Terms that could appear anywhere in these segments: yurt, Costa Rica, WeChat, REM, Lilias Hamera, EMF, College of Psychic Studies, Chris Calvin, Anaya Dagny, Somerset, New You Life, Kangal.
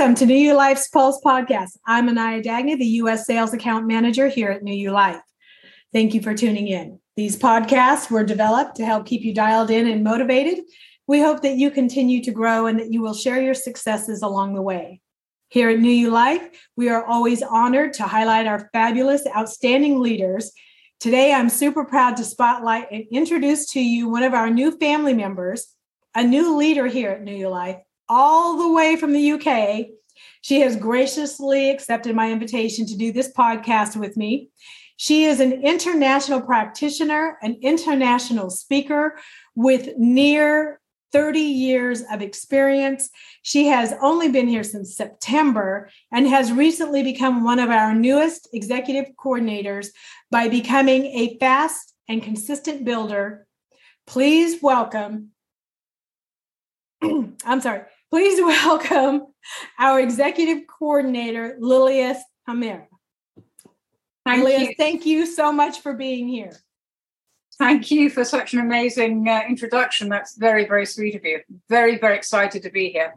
Welcome to New You Life's Pulse Podcast. I'm Anaya Dagny, the U.S. Sales Account Manager here at New You Life. Thank you for tuning in. These podcasts were developed to help keep you dialed in and motivated. We hope that you continue to grow and that you will share your successes along the way. Here at New You Life, we are always honored to highlight our fabulous, outstanding leaders. Today, I'm super proud to spotlight and introduce to you one of our new family members, a new leader here at New You Life, all the way from the UK. She has graciously accepted my invitation to do this podcast with me. She is an international practitioner, an international speaker with near 30 years of experience. She has only been here since September and has recently become one of our newest executive coordinators by becoming a fast and consistent builder. Please welcome, Please welcome our executive coordinator, Lilias Hamera. Lilias, thank you so much for being here. Thank you for such an amazing introduction. That's very, very sweet of you. Very, very excited to be here.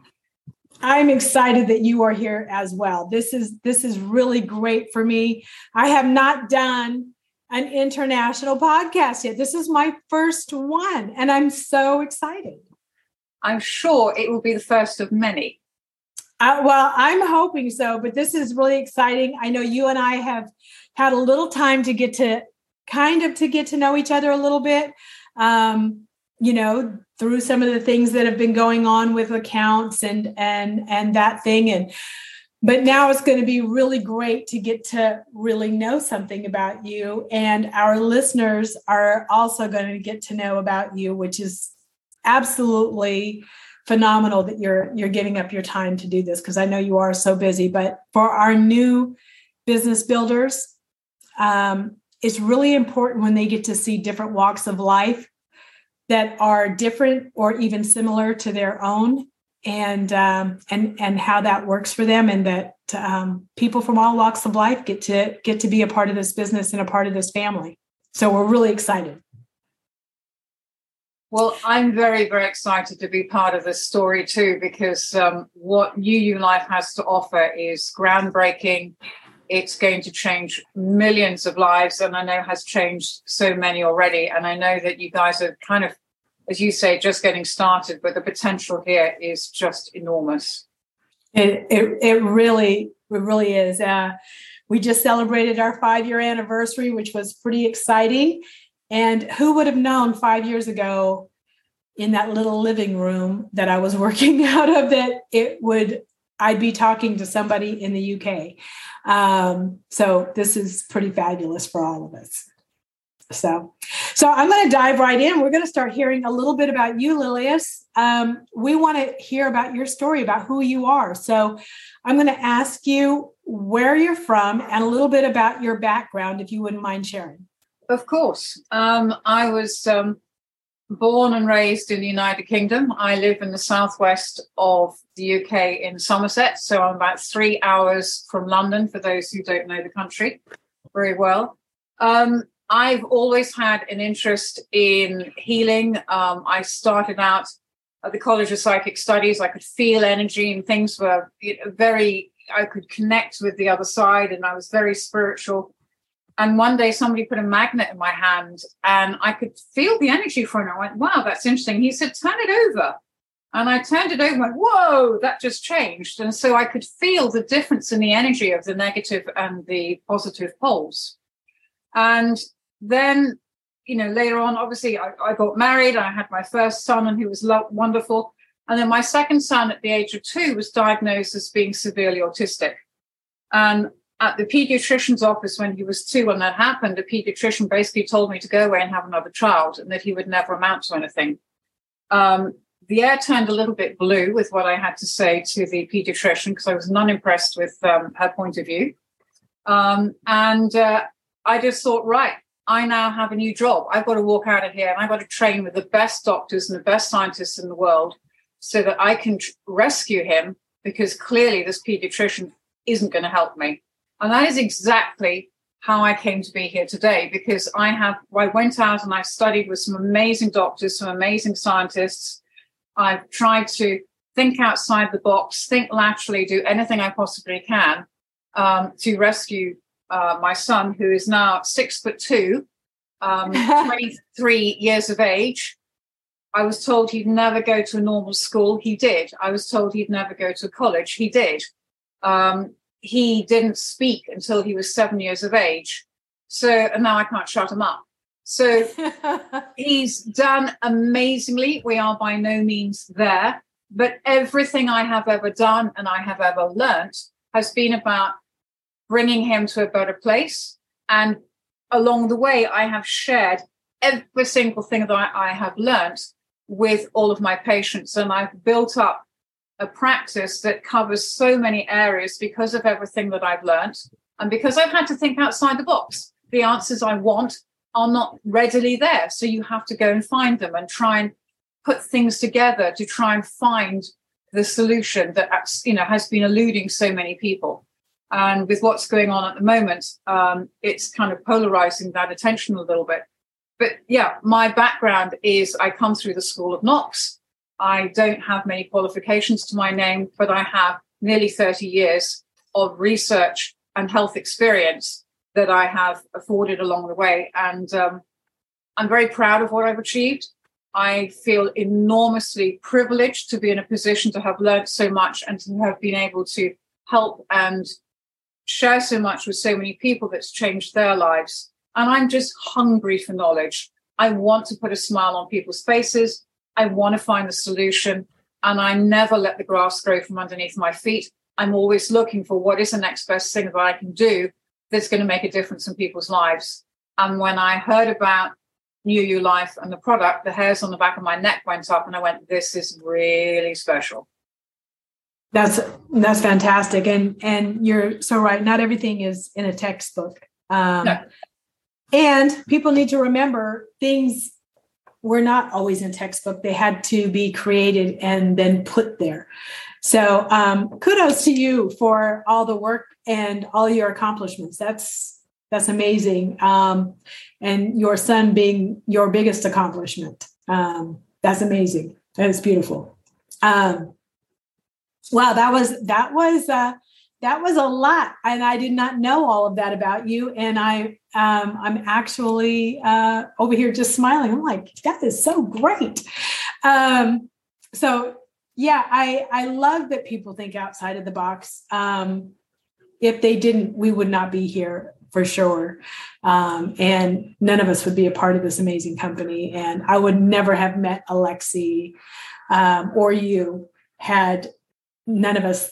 I'm excited that you are here as well. This is really great for me. I have not done an international podcast yet. This is my first one, and I'm so excited. I'm sure it will be the first of many. Well, I'm hoping so, but this is really exciting. I know you and I have had a little time to get to know each other a little bit, through some of the things that have been going on with accounts and that thing. But now it's going to be really great to get to really know something about you. And our listeners are also going to get to know about you, which is absolutely phenomenal that you're giving up your time to do this, because I know you are so busy. But for our new business builders, it's really important when they get to see different walks of life that are different or even similar to their own, and how that works for them, and that people from all walks of life get to be a part of this business and a part of this family. So we're really excited. Well, I'm very, very excited to be part of this story too, because what New You Life has to offer is groundbreaking. It's going to change millions of lives, and I know has changed so many already. And I know that you guys are kind of, as you say, just getting started, but the potential here is just enormous. It really is. We just celebrated our 5-year anniversary, which was pretty exciting. And who would have known 5 years ago in that little living room that I was working out of that I'd be talking to somebody in the UK. So this is pretty fabulous for all of us. So I'm going to dive right in. We're going to start hearing a little bit about you, Lilias. We want to hear about your story, about who you are. So I'm going to ask you where you're from and a little bit about your background, if you wouldn't mind sharing. Of course. I was born and raised in the United Kingdom. I live in the southwest of the UK in Somerset, so I'm about 3 hours from London, for those who don't know the country very well. I've always had an interest in healing. I started out at the College of Psychic Studies. I could feel energy, and things were I could connect with the other side, and I was very spiritual. And one day somebody put a magnet in my hand, and I could feel the energy from it. I went, wow, that's interesting. He said, turn it over. And I turned it over and went, whoa, that just changed. And so I could feel the difference in the energy of the negative and the positive poles. And then, later on, obviously, I got married. I had my first son, and he was wonderful. And then my second son at the age of 2 was diagnosed as being severely autistic. And at the pediatrician's office when he was 2, when that happened, the pediatrician basically told me to go away and have another child, and that he would never amount to anything. The air turned a little bit blue with what I had to say to the pediatrician, because I was not impressed with her point of view. I just thought, right, I now have a new job. I've got to walk out of here, and I've got to train with the best doctors and the best scientists in the world so that I can rescue him, because clearly this pediatrician isn't going to help me. And that is exactly how I came to be here today, because I went out and I studied with some amazing doctors, some amazing scientists. I've tried to think outside the box, think laterally, do anything I possibly can to rescue my son, who is now 6'2", 23 years of age. I was told he'd never go to a normal school. He did. I was told he'd never go to a college. He did. He didn't speak until he was 7 years of age. So, and now I can't shut him up. So he's done amazingly. We are by no means there, but everything I have ever done and I have ever learnt has been about bringing him to a better place. And along the way, I have shared every single thing that I have learnt with all of my patients. And I've built up a practice that covers so many areas because of everything that I've learnt. And because I've had to think outside the box, the answers I want are not readily there. So you have to go and find them and try and put things together to try and find the solution that, you know, has been eluding so many people. And with what's going on at the moment, it's kind of polarizing that attention a little bit. But yeah, my background is I come through the School of Knox. I don't have many qualifications to my name, but I have nearly 30 years of research and health experience that I have afforded along the way. And I'm very proud of what I've achieved. I feel enormously privileged to be in a position to have learned so much and to have been able to help and share so much with so many people that's changed their lives. And I'm just hungry for knowledge. I want to put a smile on people's faces. I want to find the solution. And I never let the grass grow from underneath my feet. I'm always looking for what is the next best thing that I can do that's going to make a difference in people's lives. And when I heard about New You Life and the product, the hairs on the back of my neck went up and I went, this is really special. That's fantastic. And you're so right. Not everything is in a textbook. No. And people need to remember things were not always in textbook. They had to be created and then put there. So kudos to you for all the work and all your accomplishments. That's amazing. And your son being your biggest accomplishment. That's amazing. That is beautiful. Wow. That was a lot. And I did not know all of that about you. And I'm actually over here just smiling. I'm like, that is so great. So yeah, I love that people think outside of the box. If they didn't, we would not be here for sure. And none of us would be a part of this amazing company. And I would never have met Alexi or you had none of us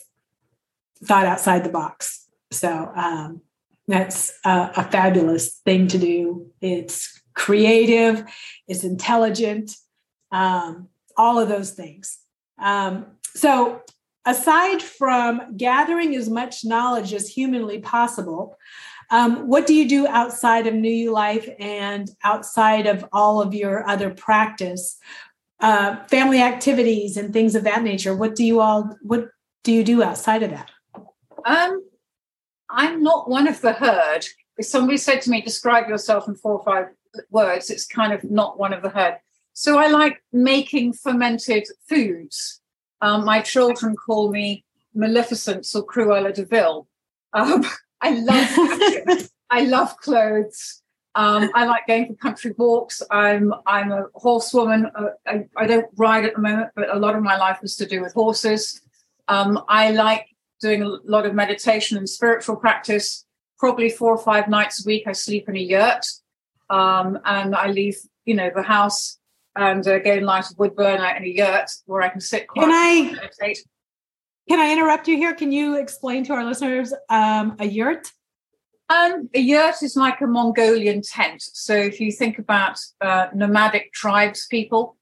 thought outside the box. So that's a fabulous thing to do. It's creative, it's intelligent, all of those things. So aside from gathering as much knowledge as humanly possible, what do you do outside of New You Life and outside of all of your other practice, family activities and things of that nature? What do you do outside of that? I'm not one of the herd. If somebody said to me, describe yourself in 4 or 5 words, it's kind of not one of the herd. So I like making fermented foods. My children call me Maleficence or Cruella de Vil. I love fashion. I love clothes. I like going for country walks. I'm a horsewoman. I don't ride at the moment, but a lot of my life was to do with horses. I like doing a lot of meditation and spiritual practice, probably 4 or 5 nights a week. I sleep in a yurt and I leave, the house and go and light a wood burner in a yurt where I can sit quiet and meditate. Can I interrupt you here? Can you explain to our listeners a yurt? A yurt is like a Mongolian tent. So if you think about nomadic tribes people,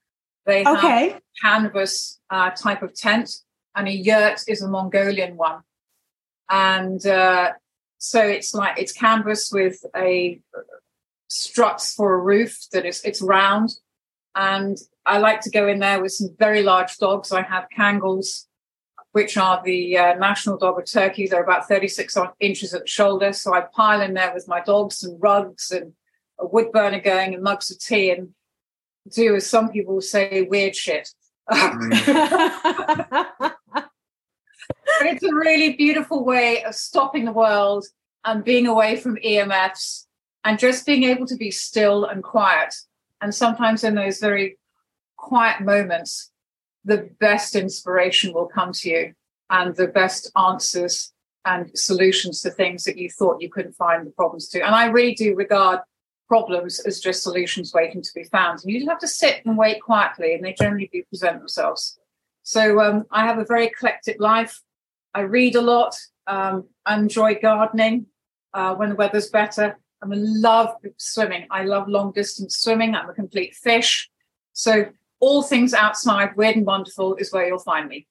they have a canvas type of tent. And a yurt is a Mongolian one. And so it's canvas with a struts for a roof that it's round. And I like to go in there with some very large dogs. I have Kangals, which are the national dog of Turkey. They're about 36 inches at the shoulder. So I pile in there with my dogs and rugs and a wood burner going and mugs of tea and do, as some people say, weird shit. But it's a really beautiful way of stopping the world and being away from EMFs and just being able to be still and quiet. And sometimes in those very quiet moments, the best inspiration will come to you and the best answers and solutions to things that you thought you couldn't find the problems to. And I really do regard problems as just solutions waiting to be found. And you have to sit and wait quietly, and they generally do present themselves. So I have a very eclectic life. I read a lot. I enjoy gardening when the weather's better. I love swimming. I love long-distance swimming. I'm a complete fish. So all things outside, weird and wonderful, is where you'll find me.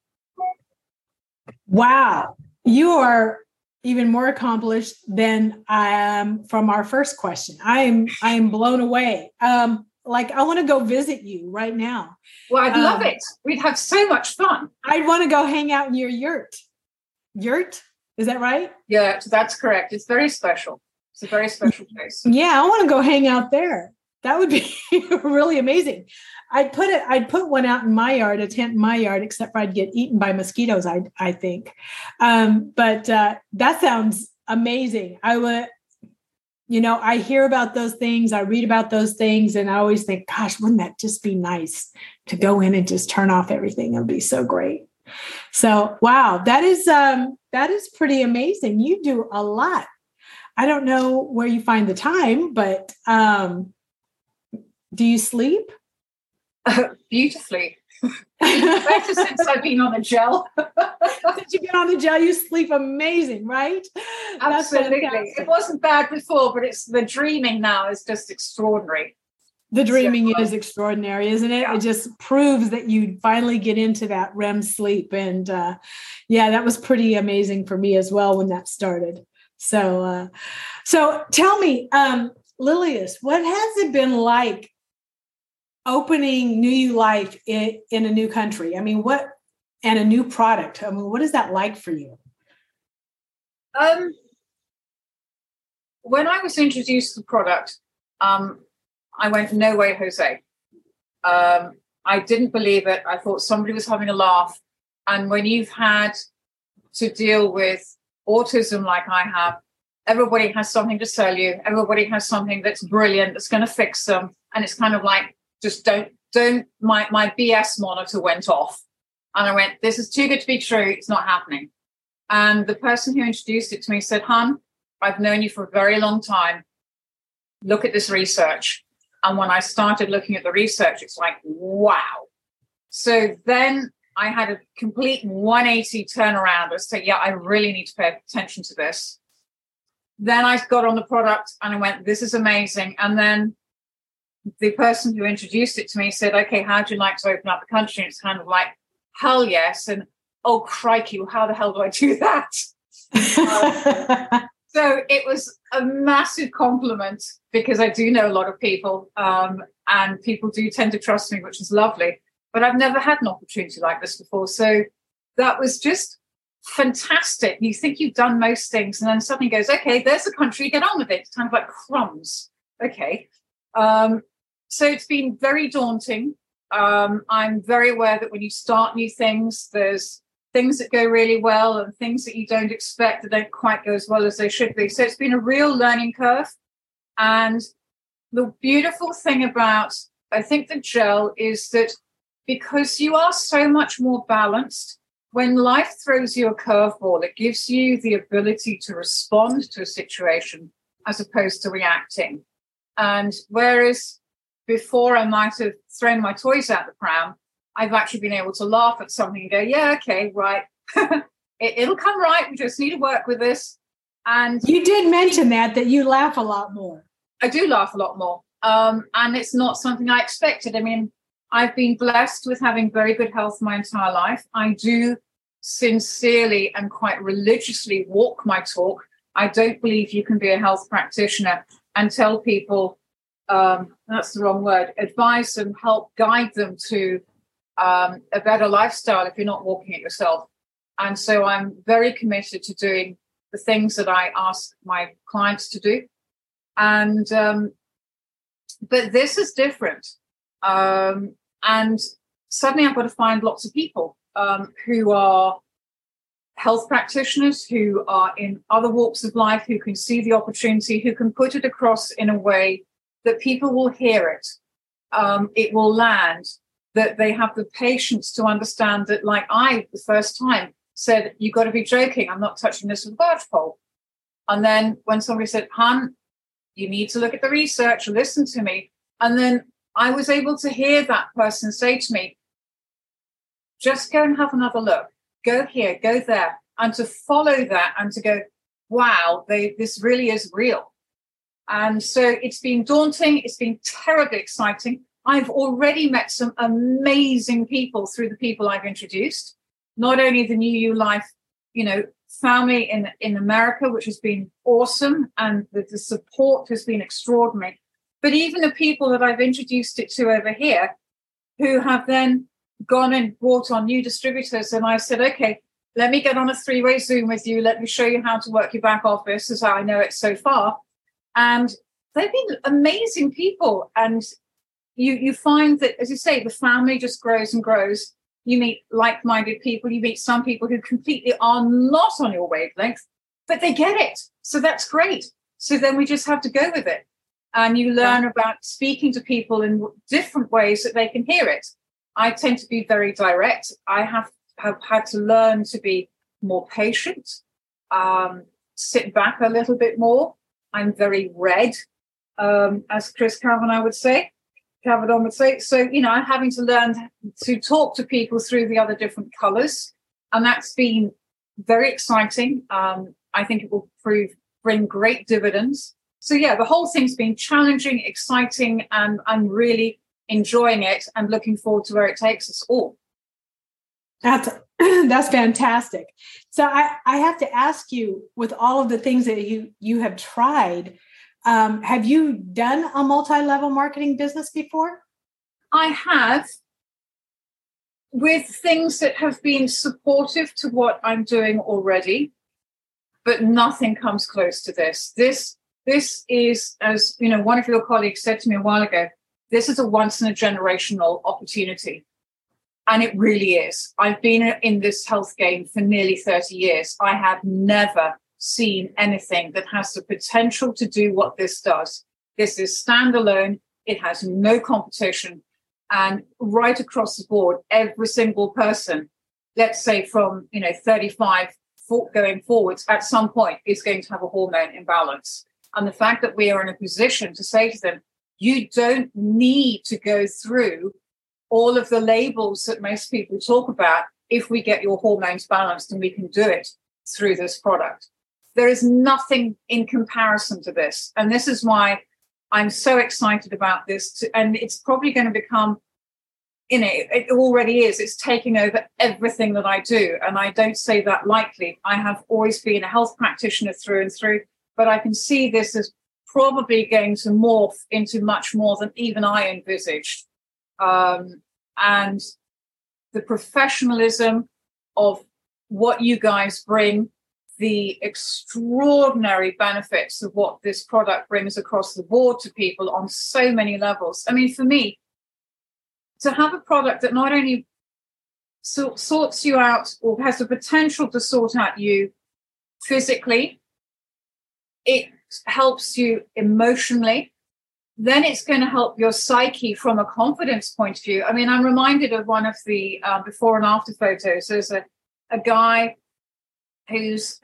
Wow. You are even more accomplished than I am from our first question. I am blown away. I want to go visit you right now. Well, I'd love it. We'd have so much fun. I'd want to go hang out in your yurt. Yurt? Is that right? Yeah, that's correct. It's very special. It's a very special place. Yeah, I want to go hang out there. That would be really amazing. I'd put one out in my yard, a tent in my yard, except for I'd get eaten by mosquitoes, I think. But that sounds amazing. I would, I hear about those things, I read about those things, and I always think, gosh, wouldn't that just be nice to go in and just turn off everything? It would be so great. So, wow, that is pretty amazing. You do a lot. I don't know where you find the time, but do you sleep? Beautifully. Better since I've been on a gel. Since you've been on the gel, you sleep amazing, right? Absolutely. It wasn't bad before, but it's the dreaming now is just extraordinary. The dreaming is extraordinary, isn't it? Yeah. It just proves that you finally get into that REM sleep. And that was pretty amazing for me as well when that started. So, so tell me, Lilias, what has it been like opening New You Life in a new country? I mean, and a new product? I mean, what is that like for you? When I was introduced to the product, I went, no way, Jose. I didn't believe it. I thought somebody was having a laugh. And when you've had to deal with autism like I have, everybody has something to sell you. Everybody has something that's brilliant, that's going to fix them. And it's kind of like, just don't, my BS monitor went off. And I went, this is too good to be true. It's not happening. And the person who introduced it to me said, "Hun, I've known you for a very long time. Look at this research." And when I started looking at the research, it's like, wow. So then I had a complete 180 turnaround. I said, yeah, I really need to pay attention to this. Then I got on the product and I went, this is amazing. And then the person who introduced it to me said, okay, how do you like to open up the country? And it's kind of like, hell yes. And oh, crikey, well, how the hell do I do that? So it was a massive compliment because I do know a lot of people and people do tend to trust me, which is lovely. But I've never had an opportunity like this before. So that was just fantastic. You think you've done most things and then suddenly goes, okay, there's the country, get on with it. It's kind of like crumbs. Okay. So it's been very daunting. I'm very aware that when you start new things, there's things that go really well and things that you don't expect that don't quite go as well as they should be. So it's been a real learning curve. And the beautiful thing about, I think, the gel is that because you are so much more balanced, when life throws you a curveball, it gives you the ability to respond to a situation as opposed to reacting. And whereas before I might have thrown my toys out the pram, I've actually been able to laugh at something and go, yeah, okay, right. It'll come right. We just need to work with this. And you did mention that you laugh a lot more. I do laugh a lot more. And it's not something I expected. I mean, I've been blessed with having very good health my entire life. I do sincerely and quite religiously walk my talk. I don't believe you can be a health practitioner and tell people, that's the wrong word, advise them, help guide them to a better lifestyle if you're not walking it yourself. And so I'm very committed to doing the things that I ask my clients to do. And but this is different. And suddenly I've got to find lots of people who are health practitioners, who are in other walks of life, who can see the opportunity, who can put it across in a way that people will hear it. It will land, that they have the patience to understand that, like I, the first time, said, "You've got to be joking. I'm not touching this with a barge pole." And then when somebody said, "Hun, you need to look at the research, listen to me." And then I was able to hear that person say to me, "Just go and have another look. Go here, go there." And to follow that and to go, wow, this really is real. And so it's been daunting. It's been terribly exciting. I've already met some amazing people through the people I've introduced. Not only the New You Life, family in America, which has been awesome, and the support has been extraordinary. But even the people that I've introduced it to over here, who have then gone and brought on new distributors, and I said, "Okay, let me get on a three-way Zoom with you. Let me show you how to work your back office, as I know it so far." And they've been amazing people. And you find that, as you say, the family just grows and grows. You meet like-minded people. You meet some people who completely are not on your wavelength, but they get it. So that's great. So then we just have to go with it. And you learn about speaking to people in different ways that they can hear it. I tend to be very direct. I have had to learn to be more patient, sit back a little bit more. I'm very red, as Chris Calvin would say. So, I'm having to learn to talk to people through the other different colours. And that's been very exciting. I think it will bring great dividends. So, the whole thing's been challenging, exciting, and I'm really enjoying it and looking forward to where it takes us all. That's fantastic. So I have to ask you, with all of the things that you have tried, have you done a multi-level marketing business before? I have, with things that have been supportive to what I'm doing already, but nothing comes close to this. This is, as one of your colleagues said to me a while ago, this is a once-in-a-generational opportunity. And it really is. I've been in this health game for nearly 30 years. I have never seen anything that has the potential to do what this does. This is standalone. It has no competition. And right across the board, every single person, let's say from 35 going forwards, at some point is going to have a hormone imbalance. And the fact that we are in a position to say to them, you don't need to go through all of the labels that most people talk about. If we get your hormones balanced, and we can do it through this product, there is nothing in comparison to this. And this is why I'm so excited about this. And it's probably going to become, it already is. It's taking over everything that I do. And I don't say that lightly. I have always been a health practitioner through and through, but I can see this as probably going to morph into much more than even I envisaged. And the professionalism of what you guys bring, the extraordinary benefits of what this product brings across the board to people on so many levels. I mean, for me, to have a product that not only sorts you out or has the potential to sort out you physically, it helps you emotionally, then it's going to help your psyche from a confidence point of view. I mean, I'm reminded of one of the before and after photos. There's a guy who's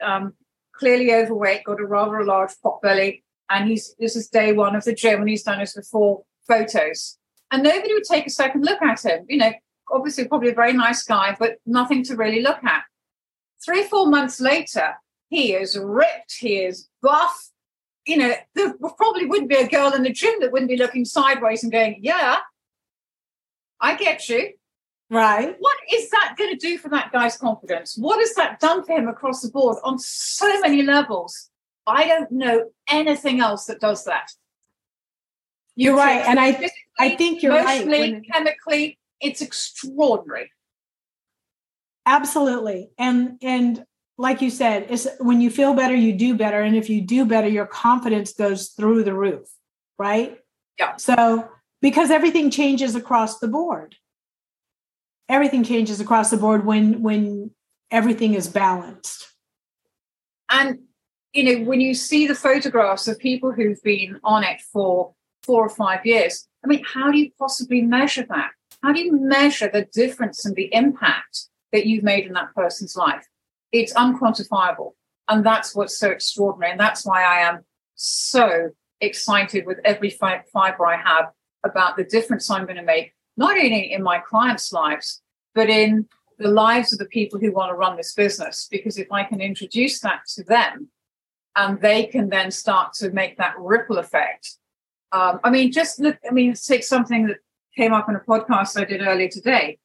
clearly overweight, got a rather large pot belly, and this is day one of the gym, and he's done his before photos. And nobody would take a second look at him. Obviously probably a very nice guy, but nothing to really look at. 3-4 months later, he is ripped, he is buff. There probably wouldn't be a girl in the gym that wouldn't be looking sideways and going, yeah, I get you. Right. What is that going to do for that guy's confidence? What has that done for him across the board on so many levels? I don't know anything else that does that. You're right. And I think you're right. Emotionally, chemically, it's extraordinary. Absolutely. And like you said, it's when you feel better, you do better. And if you do better, your confidence goes through the roof, right? Yeah. So because everything changes across the board. everything changes across the board when everything is balanced. And, you know, when you see the photographs of people who've been on it for 4 or 5 years, I mean, how do you possibly measure that? How do you measure the difference and the impact that you've made in that person's life? It's unquantifiable. And that's what's so extraordinary. And that's why I am so excited with every fibre I have about the difference I'm going to make, not only in my clients' lives, but in the lives of the people who want to run this business. Because if I can introduce that to them and they can then start to make that ripple effect. I mean, just look, I mean, take something that came up in a podcast I did earlier today.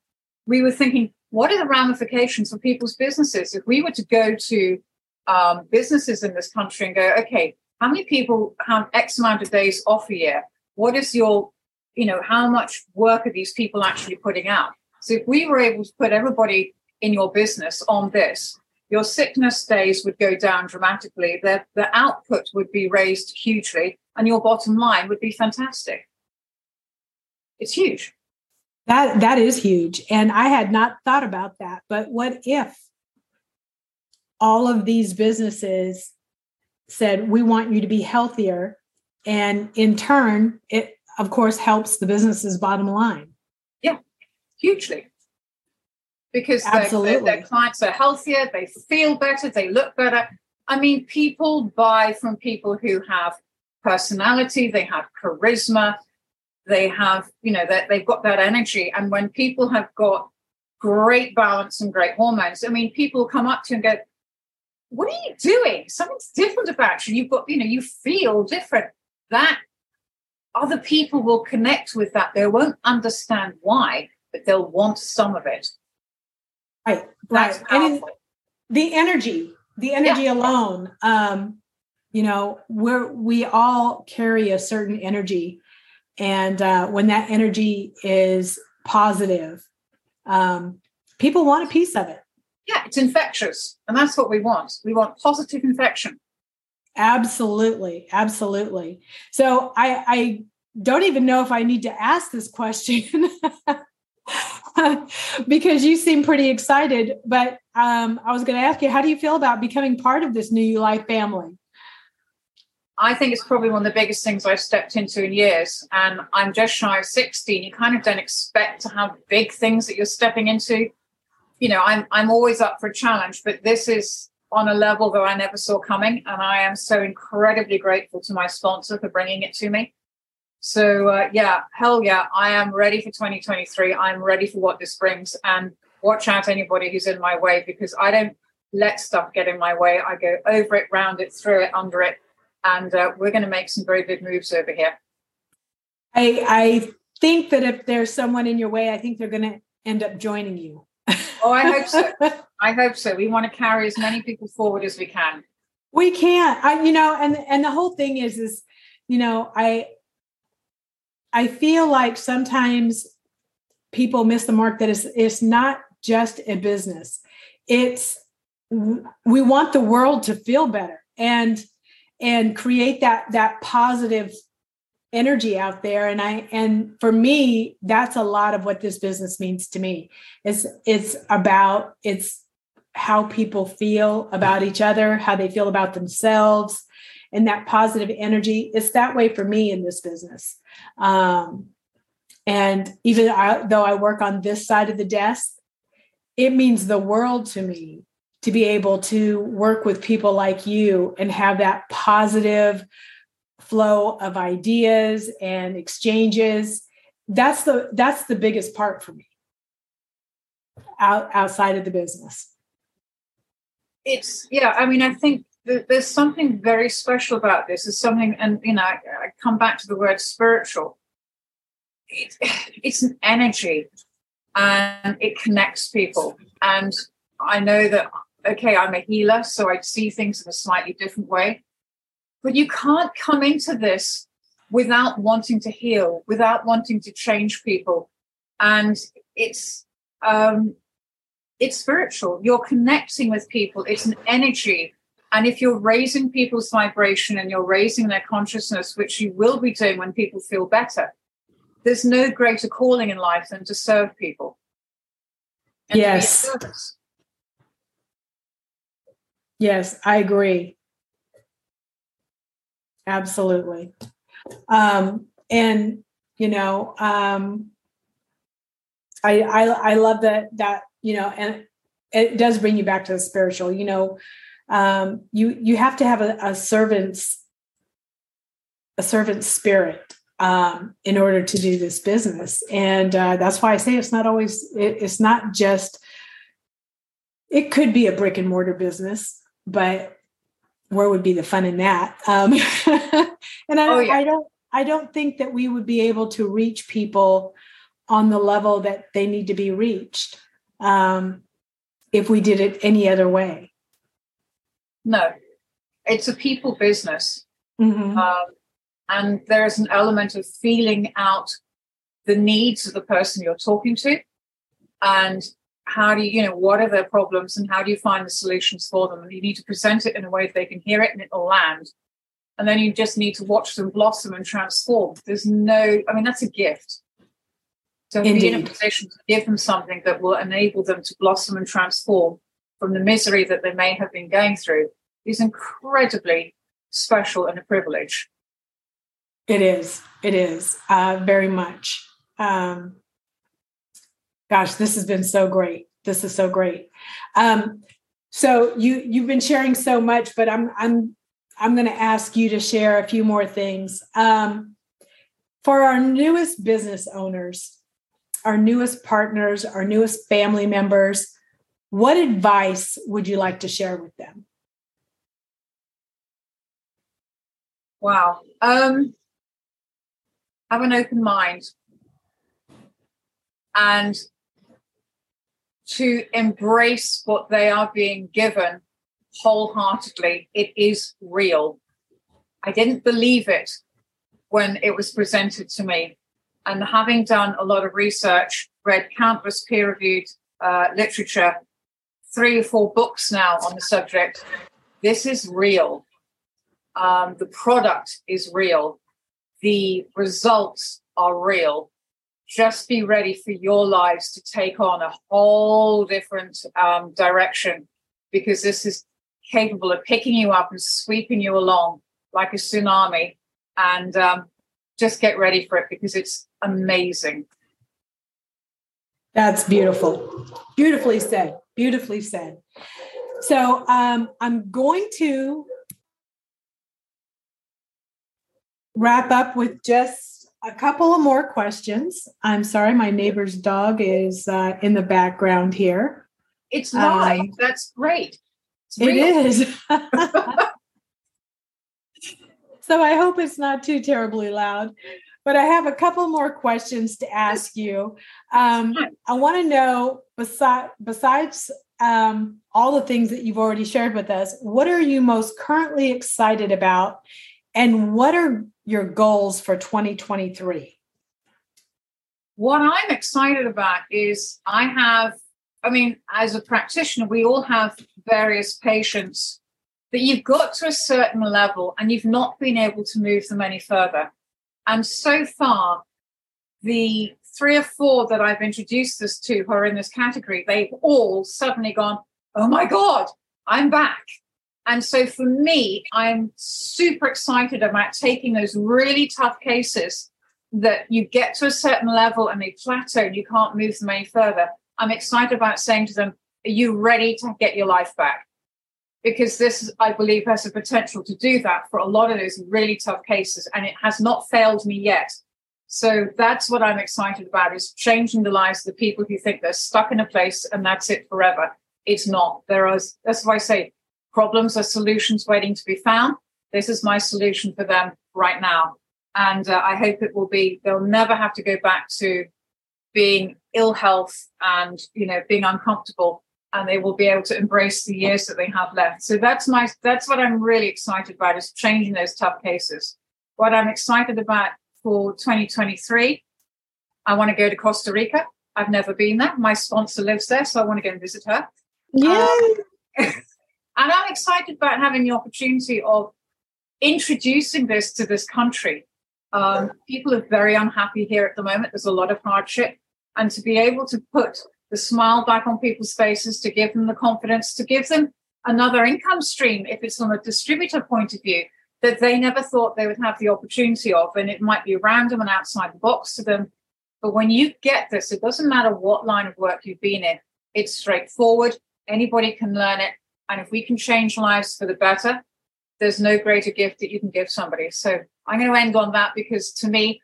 We were thinking, what are the ramifications for people's businesses? If we were to go to businesses in this country and go, okay, how many people have X amount of days off a year? What is your, you know, how much work are these people actually putting out? So if we were able to put everybody in your business on this, your sickness days would go down dramatically. The output would be raised hugely and your bottom line would be fantastic. It's huge. That is huge. And I had not thought about that. But what if all of these businesses said, we want you to be healthier? And in turn, it, of course, helps the business's bottom line. Yeah, hugely. Because their clients are healthier, they feel better, they look better. I mean, people buy from people who have personality, they have charisma, they have, you know, that they've got that energy. And when people have got great balance and great hormones, I mean, people come up to you and go, what are you doing? Something's different about you. You've got, you know, you feel different. That other people will connect with that. They won't understand why, but they'll want some of it. Right. That's powerful. And the energy yeah. alone, you know, we all carry a certain energy. And when that energy is positive, people want a piece of it. Yeah, it's infectious. And that's what we want. We want positive infection. Absolutely. Absolutely. So I don't even know if I need to ask this question because you seem pretty excited. But I was going to ask you, how do you feel about becoming part of this New You Life family? I think it's probably one of the biggest things I've stepped into in years. And I'm just shy of 16. You kind of don't expect to have big things that you're stepping into. You know, I'm always up for a challenge, but this is on a level that I never saw coming. And I am so incredibly grateful to my sponsor for bringing it to me. So, yeah, hell yeah, I am ready for 2023. I'm ready for what this brings. And watch out anybody who's in my way, because I don't let stuff get in my way. I go over it, round it, through it, under it. And we're going to make some very big moves over here. I think that if there's someone in your way, I think they're going to end up joining you. Oh, I hope so. I hope so. We want to carry as many people forward as we can. We can. You know, and the whole thing is, you know, I feel like sometimes people miss the mark that it's not just a business. It's, we want the world to feel better. And create that positive energy out there. And for me, that's a lot of what this business means to me. It's how people feel about each other, how they feel about themselves, and that positive energy. It's that way for me in this business. And even though I work on this side of the desk, it means the world to me to be able to work with people like you and have that positive flow of ideas and exchanges. That's the biggest part for me outside of the business. It's, yeah, I mean, I think that there's something very special about this. There's something, and, you know, I come back to the word spiritual. It's an energy and it connects people. And I know that, okay, I'm a healer, so I see things in a slightly different way. But you can't come into this without wanting to heal, without wanting to change people. And it's spiritual. You're connecting with people. It's an energy. And if you're raising people's vibration and you're raising their consciousness, which you will be doing when people feel better, there's no greater calling in life than to serve people. and yes. to be of service. Yes, I agree. Absolutely. And, you know, I love that, you know, and it does bring you back to the spiritual, you know, you have to have a servant spirit, in order to do this business. And, that's why I say it's not always, it's not just, it could be a brick and mortar business, but where would be the fun in that? And I don't think that we would be able to reach people on the level that they need to be reached if we did it any other way. No, it's a people business. Mm-hmm. And there is an element of feeling out the needs of the person you're talking to. And how do you know, what are their problems and how do you find the solutions for them? And you need to present it in a way that they can hear it and it'll land. And then you just need to watch them blossom and transform. There's no, I mean, that's a gift. So be in a position to give them something that will enable them to blossom and transform from the misery that they may have been going through is incredibly special and a privilege. It is, very much. Gosh, this has been so great. This is so great. So you've been sharing so much, but I'm going to ask you to share a few more things. For our newest business owners, our newest partners, our newest family members, what advice would you like to share with them? Wow. Have an open mind and to embrace what they are being given wholeheartedly. It is real. I didn't believe it when it was presented to me. And having done a lot of research, read countless peer-reviewed literature, 3 or 4 books now on the subject, this is real. The product is real. The results are real. Just be ready for your lives to take on a whole different direction, because this is capable of picking you up and sweeping you along like a tsunami. And just get ready for it, because it's amazing. That's beautiful. Beautifully said. Beautifully said. So I'm going to wrap up with just a couple of more questions. I'm sorry, my neighbor's dog is in the background here. It's live. That's great. It is. So I hope it's not too terribly loud, but I have a couple more questions to ask you. I want to know, besides all the things that you've already shared with us, what are you most currently excited about, and what are your goals for 2023? What I'm excited about is as a practitioner, we all have various patients that you've got to a certain level and you've not been able to move them any further. And so far, the 3 or 4 that I've introduced this to who are in this category, they've all suddenly gone, oh my God, I'm back. And so for me, I'm super excited about taking those really tough cases that you get to a certain level and they plateau and you can't move them any further. I'm excited about saying to them, are you ready to get your life back? Because this, I believe, has the potential to do that for a lot of those really tough cases. And it has not failed me yet. So that's what I'm excited about, is changing the lives of the people who think they're stuck in a place and that's it forever. It's not. That's why I say problems are solutions waiting to be found. This is my solution for them right now. And I hope it will be, they'll never have to go back to being ill health and, you know, being uncomfortable. And they will be able to embrace the years that they have left. So that's what I'm really excited about, is changing those tough cases. What I'm excited about for 2023, I want to go to Costa Rica. I've never been there. My sponsor lives there, so I want to go and visit her. Yeah. And I'm excited about having the opportunity of introducing this to this country. People are very unhappy here at the moment. There's a lot of hardship. And to be able to put the smile back on people's faces, to give them the confidence, to give them another income stream if it's from a distributor point of view that they never thought they would have the opportunity of. And it might be random and outside the box to them. But when you get this, it doesn't matter what line of work you've been in. It's straightforward. Anybody can learn it. And if we can change lives for the better, there's no greater gift that you can give somebody. So I'm going to end on that, because to me,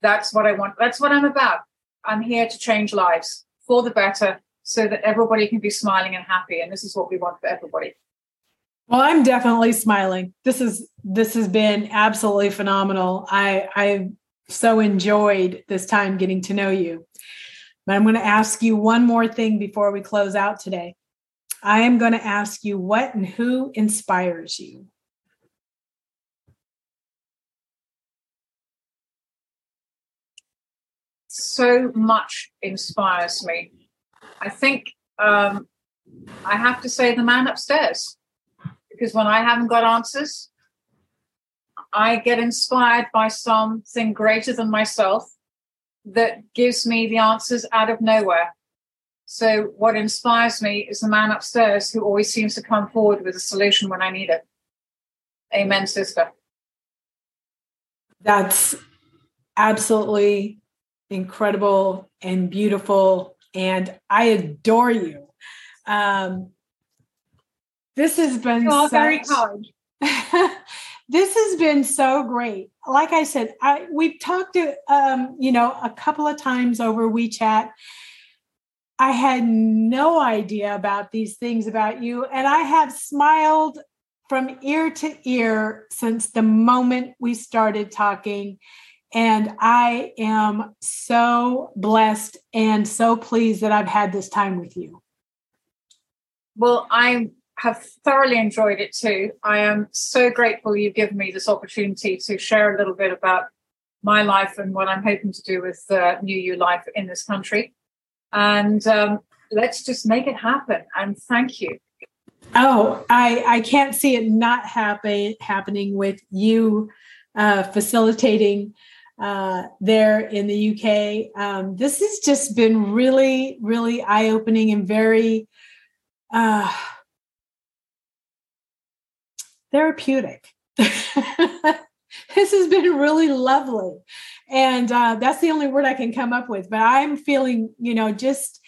that's what I want. That's what I'm about. I'm here to change lives for the better so that everybody can be smiling and happy. And this is what we want for everybody. Well, I'm definitely smiling. This has been absolutely phenomenal. I so enjoyed this time getting to know you. But I'm going to ask you one more thing before we close out today. I am going to ask you what and who inspires you. So much inspires me. I think I have to say the man upstairs, because when I haven't got answers, I get inspired by something greater than myself that gives me the answers out of nowhere. So what inspires me is the man upstairs who always seems to come forward with a solution when I need it. Amen, sister. That's absolutely incredible and beautiful, and I adore you. This has been very kind. This has been so great. Like I said, we've talked to a couple of times over WeChat. I had no idea about these things about you, and I have smiled from ear to ear since the moment we started talking. And I am so blessed and so pleased that I've had this time with you. Well, I have thoroughly enjoyed it too. I am so grateful you've given me this opportunity to share a little bit about my life and what I'm hoping to do with New You Life in this country. And let's just make it happen. And thank you. Oh, I can't see it not happening with you facilitating there in the UK. This has just been really, really eye-opening and very therapeutic. This has been really lovely. And that's the only word I can come up with. But I'm feeling, just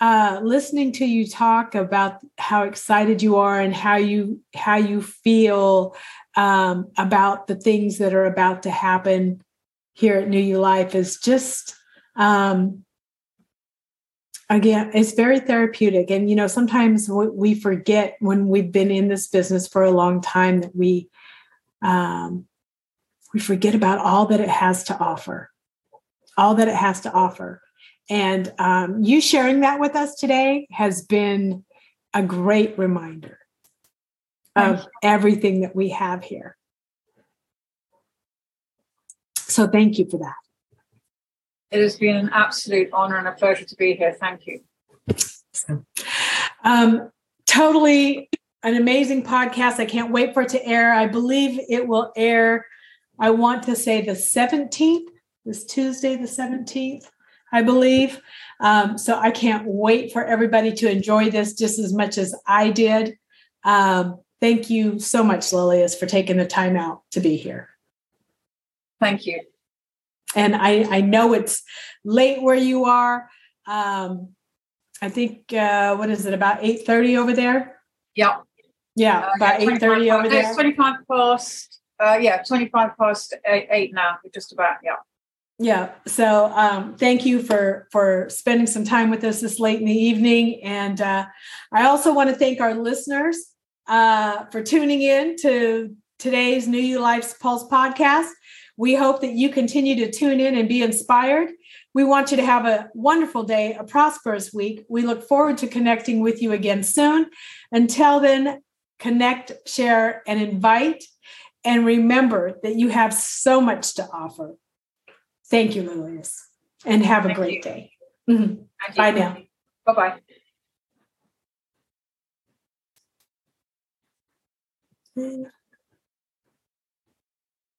listening to you talk about how excited you are and how you feel about the things that are about to happen here at New You Life is just, again, it's very therapeutic. And, sometimes we forget when we've been in this business for a long time that we forget about all that it has to offer, And you sharing that with us today has been a great reminder of everything that we have here. So thank you for that. It has been an absolute honor and a pleasure to be here. Thank you. Totally an amazing podcast. I can't wait for it to air. I believe it will air, I want to say the 17th, this Tuesday, the 17th, I believe. So I can't wait for everybody to enjoy this just as much as I did. Thank you so much, Lilias, for taking the time out to be here. Thank you. And I know it's late where you are. I think, what is it, about 8:30 over there? Yep. Yeah, about 8:30 over there. 25 past, 25 past 8 now, just about, yeah. Yeah. So thank you for spending some time with us this late in the evening. And I also want to thank our listeners for tuning in to today's New You Life's Pulse podcast. We hope that you continue to tune in and be inspired. We want you to have a wonderful day, a prosperous week. We look forward to connecting with you again soon. Until then, connect, share, and invite. And remember that you have so much to offer. Thank you, Lilias, and have a great day. Mm-hmm. Bye now. Bye-bye.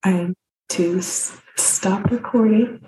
I am to stop recording.